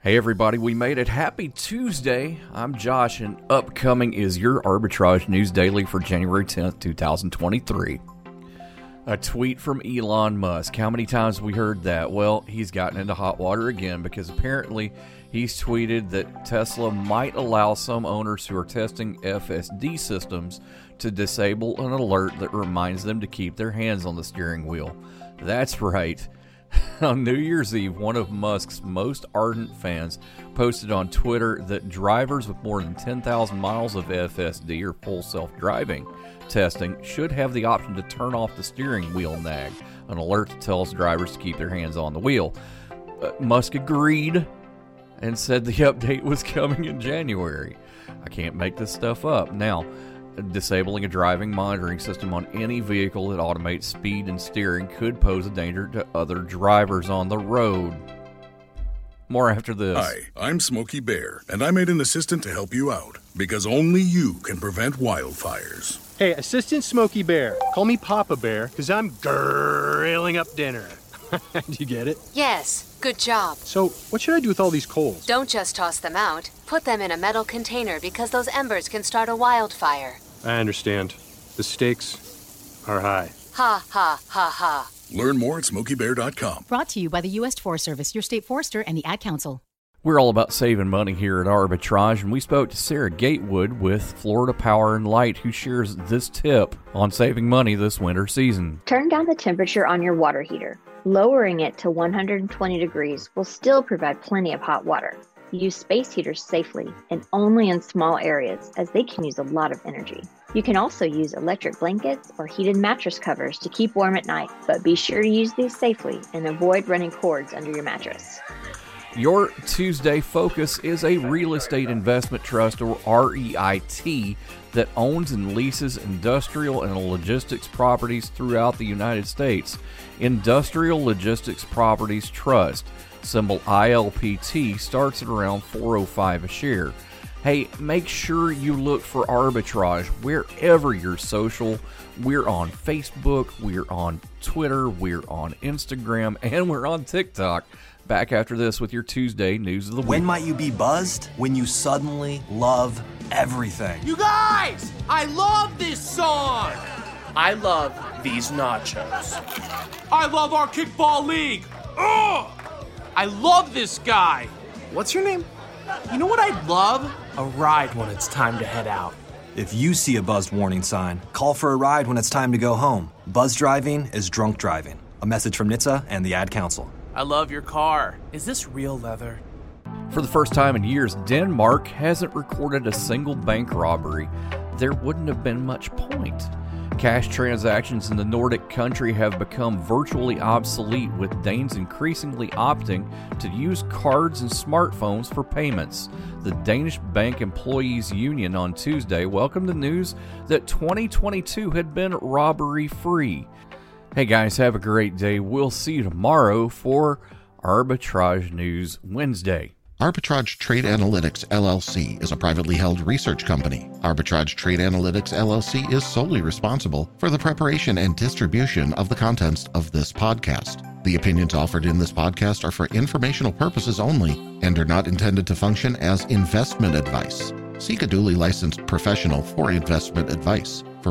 Hey everybody, we made it. Happy Tuesday. I'm Josh, and upcoming is your Arbitrage News Daily for January 10th, 2023. A tweet from Elon Musk. How many times have we heard that? Well, he's gotten into hot water again because apparently he's tweeted that Tesla might allow some owners who are testing FSD systems to disable an alert that reminds them to keep their hands on the steering wheel. That's right. On New Year's Eve, one of Musk's most ardent fans posted on Twitter that drivers with more than 10,000 miles of FSD, or full self-driving, testing should have the option to turn off the steering wheel nag, an alert that tells drivers to keep their hands on the wheel. Musk agreed and said the update was coming in January. I can't make this stuff up. Now, disabling a driving monitoring system on any vehicle that automates speed and steering could pose a danger to other drivers on the road. More after this. Hi, I'm Smokey Bear, and I made an assistant to help you out, because only you can prevent wildfires. Hey, Assistant Smokey Bear, call me Papa Bear, because I'm grilling up dinner. Do you get it? Yes, good job. So, what should I do with all these coals? Don't just toss them out. Put them in a metal container, because those embers can start a wildfire. I understand. The stakes are high. Ha, ha, ha, ha. Learn more at SmokeyBear.com. Brought to you by the U.S. Forest Service, your state forester, and the Ad Council. We're all about saving money here at Arbitrage, and we spoke to Sarah Gatewood with Florida Power and Light, who shares this tip on saving money this winter season. Turn down the temperature on your water heater. Lowering it to 120 degrees will still provide plenty of hot water. Use space heaters safely and only in small areas, as they can use a lot of energy. You can also use electric blankets or heated mattress covers to keep warm at night, but be sure to use these safely and avoid running cords under your mattress. Your Tuesday focus is a real estate investment trust, or REIT, that owns and leases industrial and logistics properties throughout the United States. Industrial Logistics Properties Trust, symbol ILPT, starts at around $4.05 a share. Hey, make sure you look for Arbitrage wherever you're social. We're on Facebook, we're on Twitter, we're on Instagram, and we're on TikTok. Back after this with your Tuesday News of the Week. When might you be buzzed? When you suddenly love everything. You guys, I love this song. I love these nachos. I love our kickball league. Ugh! I love this guy. What's your name? You know what I'd love? A ride when it's time to head out. If you see a buzzed warning sign, call for a ride when it's time to go home. Buzzed driving is drunk driving. A message from NHTSA and the Ad Council. I love your car. Is this real leather? For the first time in years, Denmark hasn't recorded a single bank robbery. There wouldn't have been much point. Cash transactions in the Nordic country have become virtually obsolete, with Danes increasingly opting to use cards and smartphones for payments. The Danish Bank Employees Union on Tuesday welcomed the news that 2022 had been robbery-free. Hey guys, have a great day. We'll see you tomorrow for Arbitrage News Wednesday. Arbitrage Trade Analytics, LLC is a privately held research company. Arbitrage Trade Analytics, LLC is solely responsible for the preparation and distribution of the contents of this podcast. The opinions offered in this podcast are for informational purposes only and are not intended to function as investment advice. Seek a duly licensed professional for investment advice. For